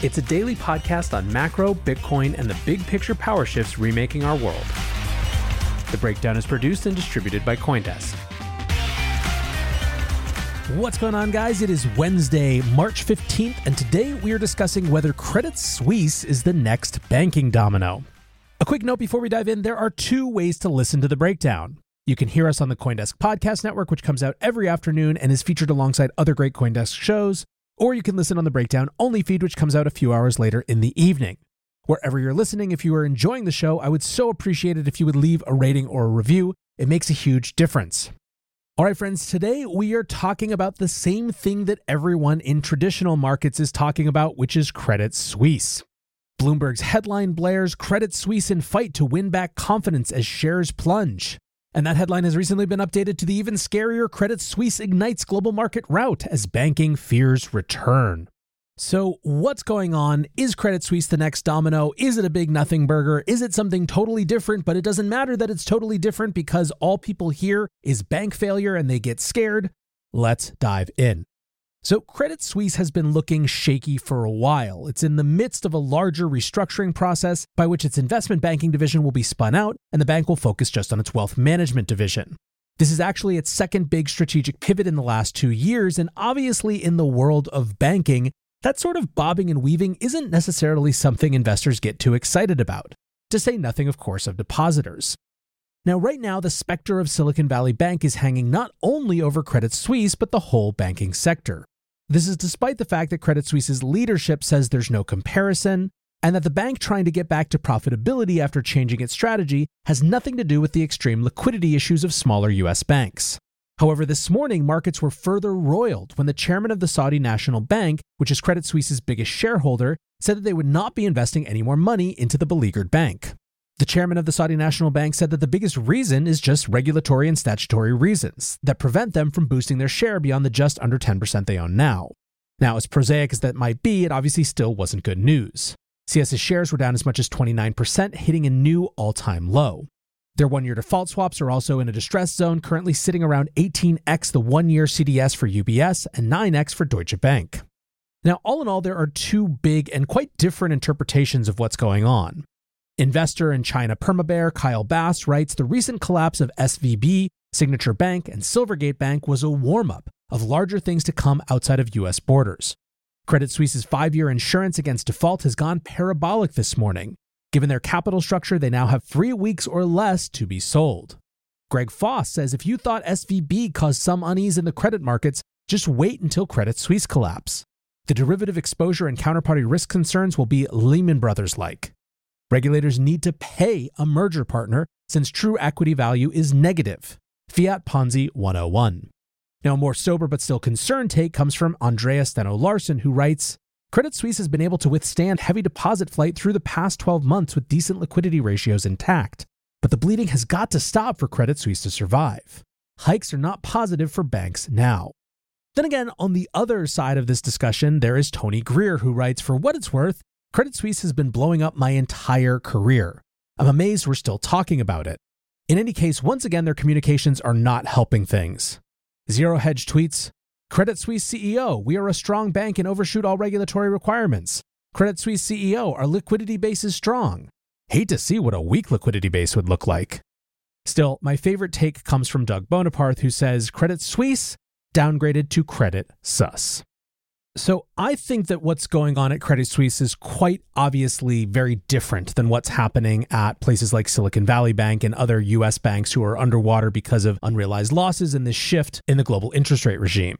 It's a daily podcast on macro, Bitcoin, and the big picture power shifts remaking our world. The Breakdown is produced and distributed by Coindesk. What's going on, guys? It is Wednesday, March 15th, and today we are discussing whether Credit Suisse is the next banking domino. A quick note before we dive in, there are two ways to listen to The Breakdown. You can hear us on the Coindesk Podcast Network, which comes out every afternoon and is featured alongside other great Coindesk shows. Or you can listen on the Breakdown Only feed, which comes out a few hours later in the evening. Wherever you're listening, if you are enjoying the show, I would so appreciate it if you would leave a rating or a review. It makes a huge difference. All right, friends, today we are talking about the same thing that everyone in traditional markets is talking about, which is Credit Suisse. Bloomberg's headline blares, Credit Suisse in fight to win back confidence as shares plunge. And that headline has recently been updated to the even scarier Credit Suisse ignites global market rout as banking fears return. So what's going on? Is Credit Suisse the next domino? Is it a big nothing burger? Is it something totally different? But it doesn't matter that it's totally different because all people hear is bank failure and they get scared. Let's dive in. So Credit Suisse has been looking shaky for a while. It's in the midst of a larger restructuring process by which its investment banking division will be spun out and the bank will focus just on its wealth management division. This is actually its second big strategic pivot in the last 2 years, and obviously in the world of banking, that sort of bobbing and weaving isn't necessarily something investors get too excited about, to say nothing, of course, of depositors. Now, right now, the specter of Silicon Valley Bank is hanging not only over Credit Suisse, but the whole banking sector. This is despite the fact that Credit Suisse's leadership says there's no comparison, and that the bank trying to get back to profitability after changing its strategy has nothing to do with the extreme liquidity issues of smaller U.S. banks. However, this morning, markets were further roiled when the chairman of the Saudi National Bank, which is Credit Suisse's biggest shareholder, said that they would not be investing any more money into the beleaguered bank. The chairman of the Saudi National Bank said that the biggest reason is just regulatory and statutory reasons that prevent them from boosting their share beyond the just under 10% they own now. Now, as prosaic as that might be, it obviously still wasn't good news. CS's shares were down as much as 29%, hitting a new all-time low. Their one-year default swaps are also in a distress zone, currently sitting around 18x the one-year CDS for UBS and 9x for Deutsche Bank. Now, all in all, there are two big and quite different interpretations of what's going on. Investor and China permabear Kyle Bass writes, the recent collapse of SVB, Signature Bank, and Silvergate Bank was a warm-up of larger things to come outside of U.S. borders. Credit Suisse's 5-year insurance against default has gone parabolic this morning. Given their capital structure, they now have 3 weeks or less to be sold. Greg Foss says, if you thought SVB caused some unease in the credit markets, just wait until Credit Suisse collapse. The derivative exposure and counterparty risk concerns will be Lehman Brothers-like. Regulators need to pay a merger partner since true equity value is negative. Fiat Ponzi 101. Now, a more sober but still concerned take comes from Andreas Steno-Larsen, who writes, Credit Suisse has been able to withstand heavy deposit flight through the past 12 months with decent liquidity ratios intact. But the bleeding has got to stop for Credit Suisse to survive. Hikes are not positive for banks now. Then again, on the other side of this discussion, there is Tony Greer, who writes, for what it's worth, Credit Suisse has been blowing up my entire career. I'm amazed we're still talking about it. In any case, once again, their communications are not helping things. Zero Hedge tweets, Credit Suisse CEO, we are a strong bank and overshoot all regulatory requirements. Credit Suisse CEO, our liquidity base is strong. Hate to see what a weak liquidity base would look like. Still, my favorite take comes from Doug Bonaparte, who says Credit Suisse downgraded to Credit Sus. So I think that what's going on at Credit Suisse is quite obviously very different than what's happening at places like Silicon Valley Bank and other U.S. banks who are underwater because of unrealized losses and this shift in the global interest rate regime.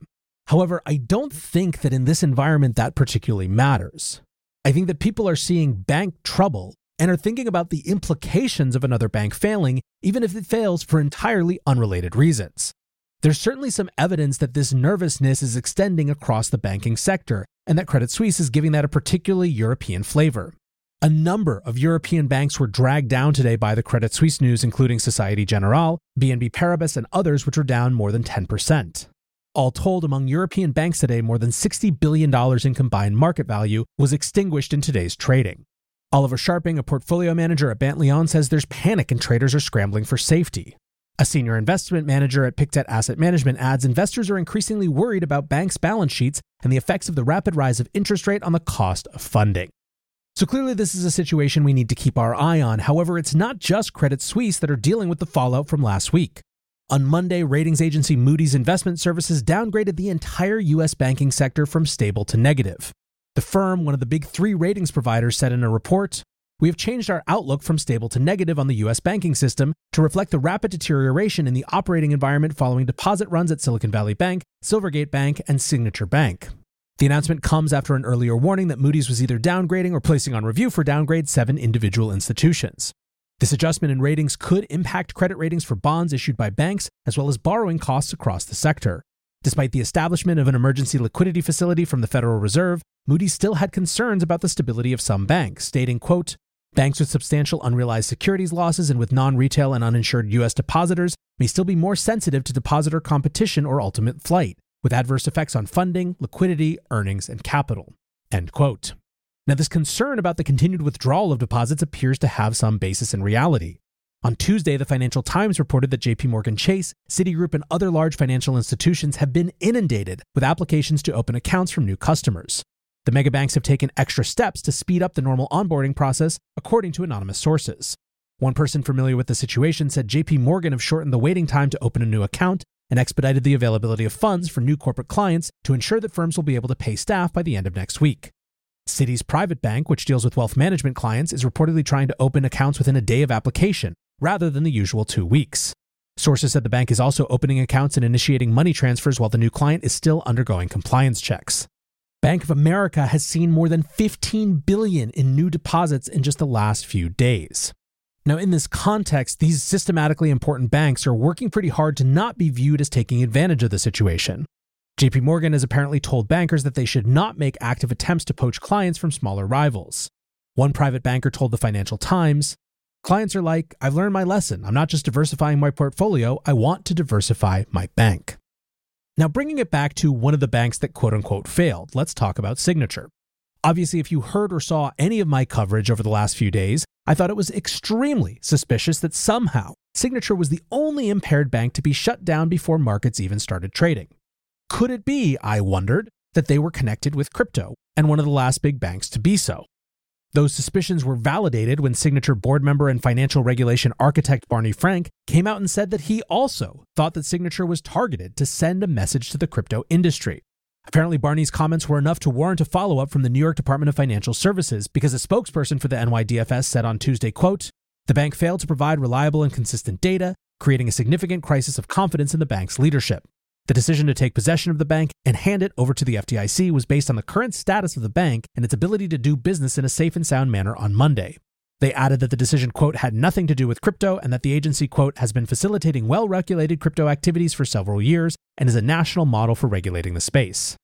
However, I don't think that in this environment that particularly matters. I think that people are seeing bank trouble and are thinking about the implications of another bank failing, even if it fails for entirely unrelated reasons. There's certainly some evidence that this nervousness is extending across the banking sector, and that Credit Suisse is giving that a particularly European flavor. A number of European banks were dragged down today by the Credit Suisse news, including Société Générale, BNP Paribas, and others, which were down more than 10%. All told, among European banks today, more than $60 billion in combined market value was extinguished in today's trading. Oliver Sharping, a portfolio manager at Bantlyon, says there's panic and traders are scrambling for safety. A senior investment manager at Pictet Asset Management adds investors are increasingly worried about banks' balance sheets and the effects of the rapid rise of interest rate on the cost of funding. So clearly this is a situation we need to keep our eye on. However, it's not just Credit Suisse that are dealing with the fallout from last week. On Monday, ratings agency Moody's Investment Services downgraded the entire U.S. banking sector from stable to negative. The firm, one of the big three ratings providers, said in a report, "We have changed our outlook from stable to negative on the U.S. banking system to reflect the rapid deterioration in the operating environment following deposit runs at Silicon Valley Bank, Silvergate Bank, and Signature Bank." The announcement comes after an earlier warning that Moody's was either downgrading or placing on review for downgrade 7 individual institutions. This adjustment in ratings could impact credit ratings for bonds issued by banks, as well as borrowing costs across the sector. Despite the establishment of an emergency liquidity facility from the Federal Reserve, Moody's still had concerns about the stability of some banks, stating, quote, "Banks with substantial unrealized securities losses and with non-retail and uninsured U.S. depositors may still be more sensitive to depositor competition or ultimate flight, with adverse effects on funding, liquidity, earnings, and capital." End quote. Now, this concern about the continued withdrawal of deposits appears to have some basis in reality. On Tuesday, the Financial Times reported that JPMorgan Chase, Citigroup, and other large financial institutions have been inundated with applications to open accounts from new customers. The megabanks have taken extra steps to speed up the normal onboarding process, according to anonymous sources. One person familiar with the situation said JP Morgan have shortened the waiting time to open a new account and expedited the availability of funds for new corporate clients to ensure that firms will be able to pay staff by the end of next week. Citi's private bank, which deals with wealth management clients, is reportedly trying to open accounts within a day of application, rather than the usual 2 weeks. Sources said the bank is also opening accounts and initiating money transfers while the new client is still undergoing compliance checks. Bank of America has seen more than $15 billion in new deposits in just the last few days. Now, in this context, these systematically important banks are working pretty hard to not be viewed as taking advantage of the situation. JP Morgan has apparently told bankers that they should not make active attempts to poach clients from smaller rivals. One private banker told the Financial Times, "Clients are like, I've learned my lesson. I'm not just diversifying my portfolio. I want to diversify my bank." Now, bringing it back to one of the banks that quote-unquote failed, let's talk about Signature. Obviously, if you heard or saw any of my coverage over the last few days, I thought it was extremely suspicious that somehow Signature was the only impaired bank to be shut down before markets even started trading. Could it be, I wondered, that they were connected with crypto and one of the last big banks to be so? Those suspicions were validated when Signature board member and financial regulation architect Barney Frank came out and said that he also thought that Signature was targeted to send a message to the crypto industry. Apparently, Barney's comments were enough to warrant a follow-up from the New York Department of Financial Services, because a spokesperson for the NYDFS said on Tuesday, quote, "The bank failed to provide reliable and consistent data, creating a significant crisis of confidence in the bank's leadership. The decision to take possession of the bank and hand it over to the FDIC was based on the current status of the bank and its ability to do business in a safe and sound manner on Monday." They added that the decision, quote, "had nothing to do with crypto and that the agency, quote, has been facilitating well-regulated crypto activities for several years and is a national model for regulating the space."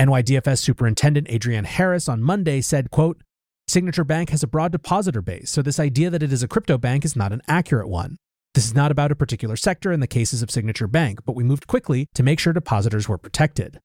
NYDFS Superintendent Adrienne Harris on Monday said, quote, "Signature Bank has a broad depositor base, so this idea that it is a crypto bank is not an accurate one. This is not about a particular sector in the cases of Signature Bank, but we moved quickly to make sure depositors were protected."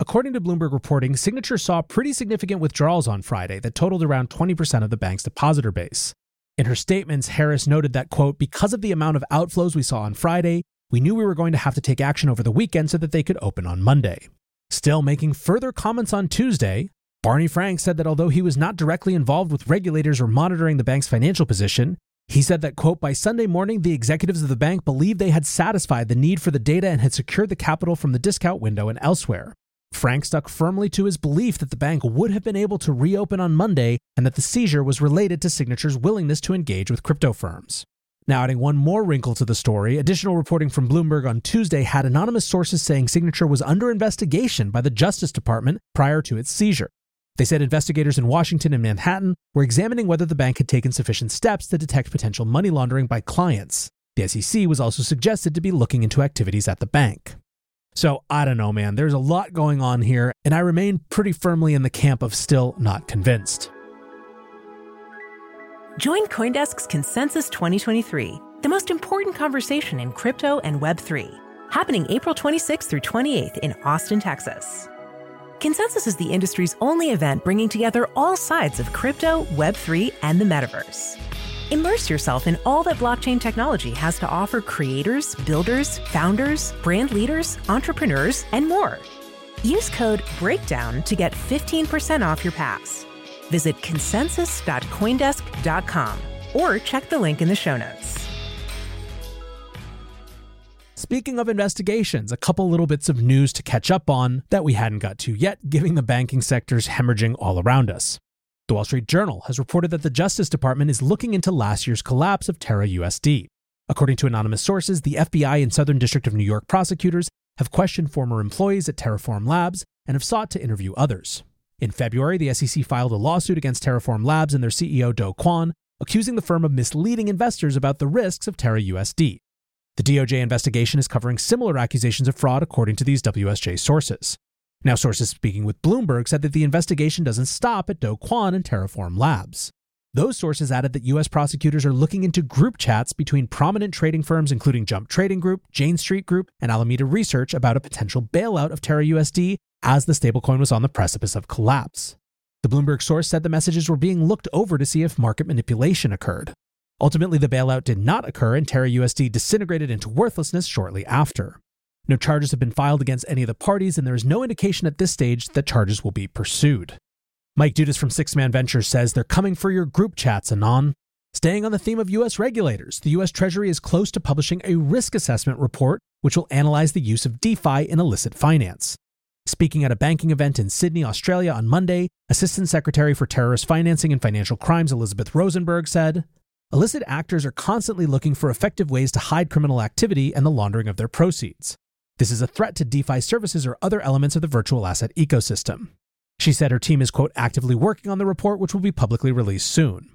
According to Bloomberg reporting, Signature saw pretty significant withdrawals on Friday that totaled around 20% of the bank's depositor base. In her statements, Harris noted that, quote, because of the amount of outflows we saw on Friday, we knew we were going to have to take action over the weekend so that they could open on Monday. Still making further comments on Tuesday, Barney Frank said that although he was not directly involved with regulators or monitoring the bank's financial position, he said that, quote, by Sunday morning, the executives of the bank believed they had satisfied the need for the data and had secured the capital from the discount window and elsewhere. Frank stuck firmly to his belief that the bank would have been able to reopen on Monday and that the seizure was related to Signature's willingness to engage with crypto firms. Now, adding one more wrinkle to the story, additional reporting from Bloomberg on Tuesday had anonymous sources saying Signature was under investigation by the Justice Department prior to its seizure. They said investigators in Washington and Manhattan were examining whether the bank had taken sufficient steps to detect potential money laundering by clients. The SEC was also suggested to be looking into activities at the bank. So I don't know, man, there's a lot going on here, and I remain pretty firmly in the camp of still not convinced. Join Coindesk's Consensus 2023, the most important conversation in crypto and Web3, happening April 26th through 28th in Austin, Texas. Consensus is the industry's only event bringing together all sides of crypto, Web3, and the metaverse. Immerse yourself in all that blockchain technology has to offer creators, builders, founders, brand leaders, entrepreneurs, and more. Use code BREAKDOWN to get 15% off your pass. Visit consensus.coindesk.com or check the link in the show notes. Speaking of investigations, a couple little bits of news to catch up on that we hadn't got to yet, given the banking sector's hemorrhaging all around us. The Wall Street Journal has reported that the Justice Department is looking into last year's collapse of TerraUSD. According to anonymous sources, the FBI and Southern District of New York prosecutors have questioned former employees at Terraform Labs and have sought to interview others. In February, the SEC filed a lawsuit against Terraform Labs and their CEO Do Kwon, accusing the firm of misleading investors about the risks of TerraUSD. The DOJ investigation is covering similar accusations of fraud, according to these WSJ sources. Now, sources speaking with Bloomberg said that the investigation doesn't stop at Do Kwon and Terraform Labs. Those sources added that U.S. prosecutors are looking into group chats between prominent trading firms, including Jump Trading Group, Jane Street Group, and Alameda Research, about a potential bailout of TerraUSD as the stablecoin was on the precipice of collapse. The Bloomberg source said the messages were being looked over to see if market manipulation occurred. Ultimately, the bailout did not occur, and TerraUSD disintegrated into worthlessness shortly after. No charges have been filed against any of the parties, and there is no indication at this stage that charges will be pursued. Mike Dudas from Six Man Ventures says they're coming for your group chats, Anon. Staying on the theme of U.S. regulators, the U.S. Treasury is close to publishing a risk assessment report, which will analyze the use of DeFi in illicit finance. Speaking at a banking event in Sydney, Australia on Monday, Assistant Secretary for Terrorist Financing and Financial Crimes Elizabeth Rosenberg said, illicit actors are constantly looking for effective ways to hide criminal activity and the laundering of their proceeds. This is a threat to DeFi services or other elements of the virtual asset ecosystem. She said her team is, quote, actively working on the report, which will be publicly released soon.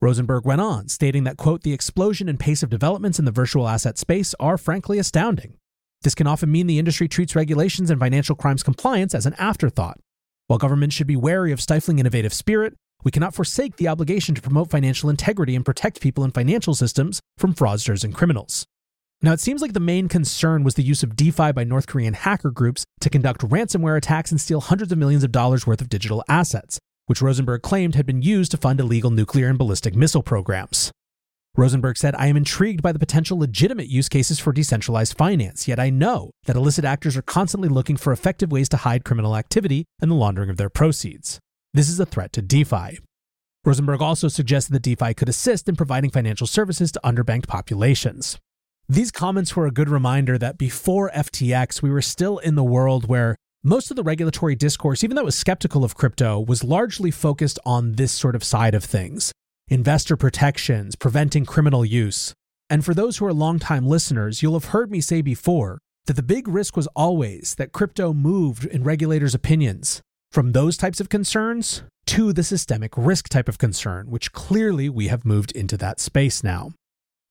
Rosenberg went on, stating that, quote, the explosion and pace of developments in the virtual asset space are frankly astounding. This can often mean the industry treats regulations and financial crimes compliance as an afterthought. While governments should be wary of stifling innovative spirit, we cannot forsake the obligation to promote financial integrity and protect people and financial systems from fraudsters and criminals. Now, it seems like the main concern was the use of DeFi by North Korean hacker groups to conduct ransomware attacks and steal hundreds of millions of dollars worth of digital assets, which Rosenberg claimed had been used to fund illegal nuclear and ballistic missile programs. Rosenberg said, I am intrigued by the potential legitimate use cases for decentralized finance, yet I know that illicit actors are constantly looking for effective ways to hide criminal activity and the laundering of their proceeds. This is a threat to DeFi. Rosenberg also suggested that DeFi could assist in providing financial services to underbanked populations. These comments were a good reminder that before FTX, we were still in the world where most of the regulatory discourse, even though it was skeptical of crypto, was largely focused on this sort of side of things. Investor protections, preventing criminal use. And for those who are longtime listeners, you'll have heard me say before that the big risk was always that crypto moved in regulators' opinions from those types of concerns to the systemic risk type of concern, which clearly we have moved into that space now.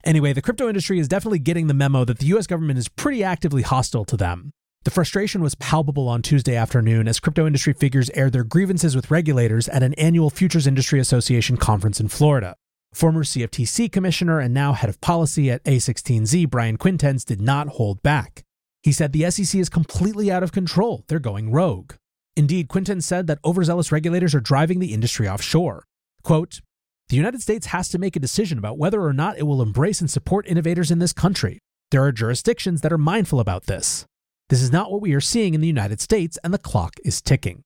Anyway, the crypto industry is definitely getting the memo that the U.S. government is pretty actively hostile to them. The frustration was palpable on Tuesday afternoon as crypto industry figures aired their grievances with regulators at an annual Futures Industry Association conference in Florida. Former CFTC commissioner and now head of policy at A16Z, Brian Quintens, did not hold back. He said the SEC is completely out of control. They're going rogue. Indeed, Quintens said that overzealous regulators are driving the industry offshore. Quote, The United States has to make a decision about whether or not it will embrace and support innovators in this country. There are jurisdictions that are mindful about this. This is not what we are seeing in the United States, and the clock is ticking.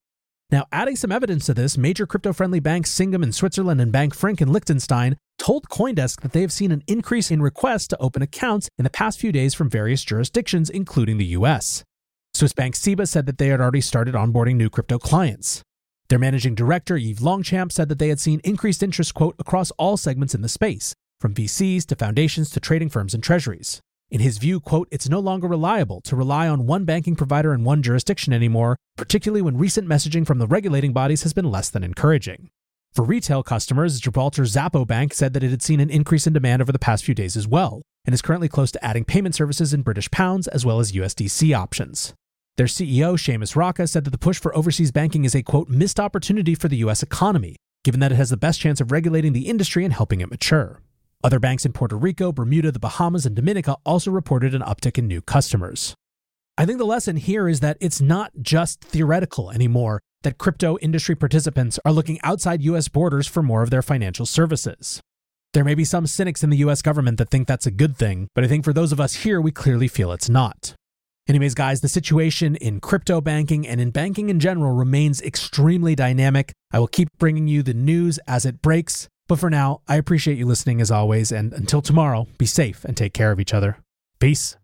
Now, adding some evidence to this, major crypto-friendly banks Singham in Switzerland and Bank Frank in Liechtenstein told Coindesk that they have seen an increase in requests to open accounts in the past few days from various jurisdictions, including the US. Swiss bank SIBA said that they had already started onboarding new crypto clients. Their managing director, Yves Longchamp, said that they had seen increased interest, quote, across all segments in the space, from VCs to foundations to trading firms and treasuries. In his view, quote, it's no longer reliable to rely on one banking provider in one jurisdiction anymore, particularly when recent messaging from the regulating bodies has been less than encouraging. For retail customers, Gibraltar Zappo Bank said that it had seen an increase in demand over the past few days as well, and is currently close to adding payment services in British pounds as well as USDC options. Their CEO, Seamus Rocca, said that the push for overseas banking is a, quote, missed opportunity for the U.S. economy, given that it has the best chance of regulating the industry and helping it mature. Other banks in Puerto Rico, Bermuda, the Bahamas, and Dominica also reported an uptick in new customers. I think the lesson here is that it's not just theoretical anymore that crypto industry participants are looking outside U.S. borders for more of their financial services. There may be some cynics in the U.S. government that think that's a good thing, but I think for those of us here, we clearly feel it's not. Anyways, guys, the situation in crypto banking and in banking in general remains extremely dynamic. I will keep bringing you the news as it breaks. But for now, I appreciate you listening as always, and until tomorrow, be safe and take care of each other. Peace.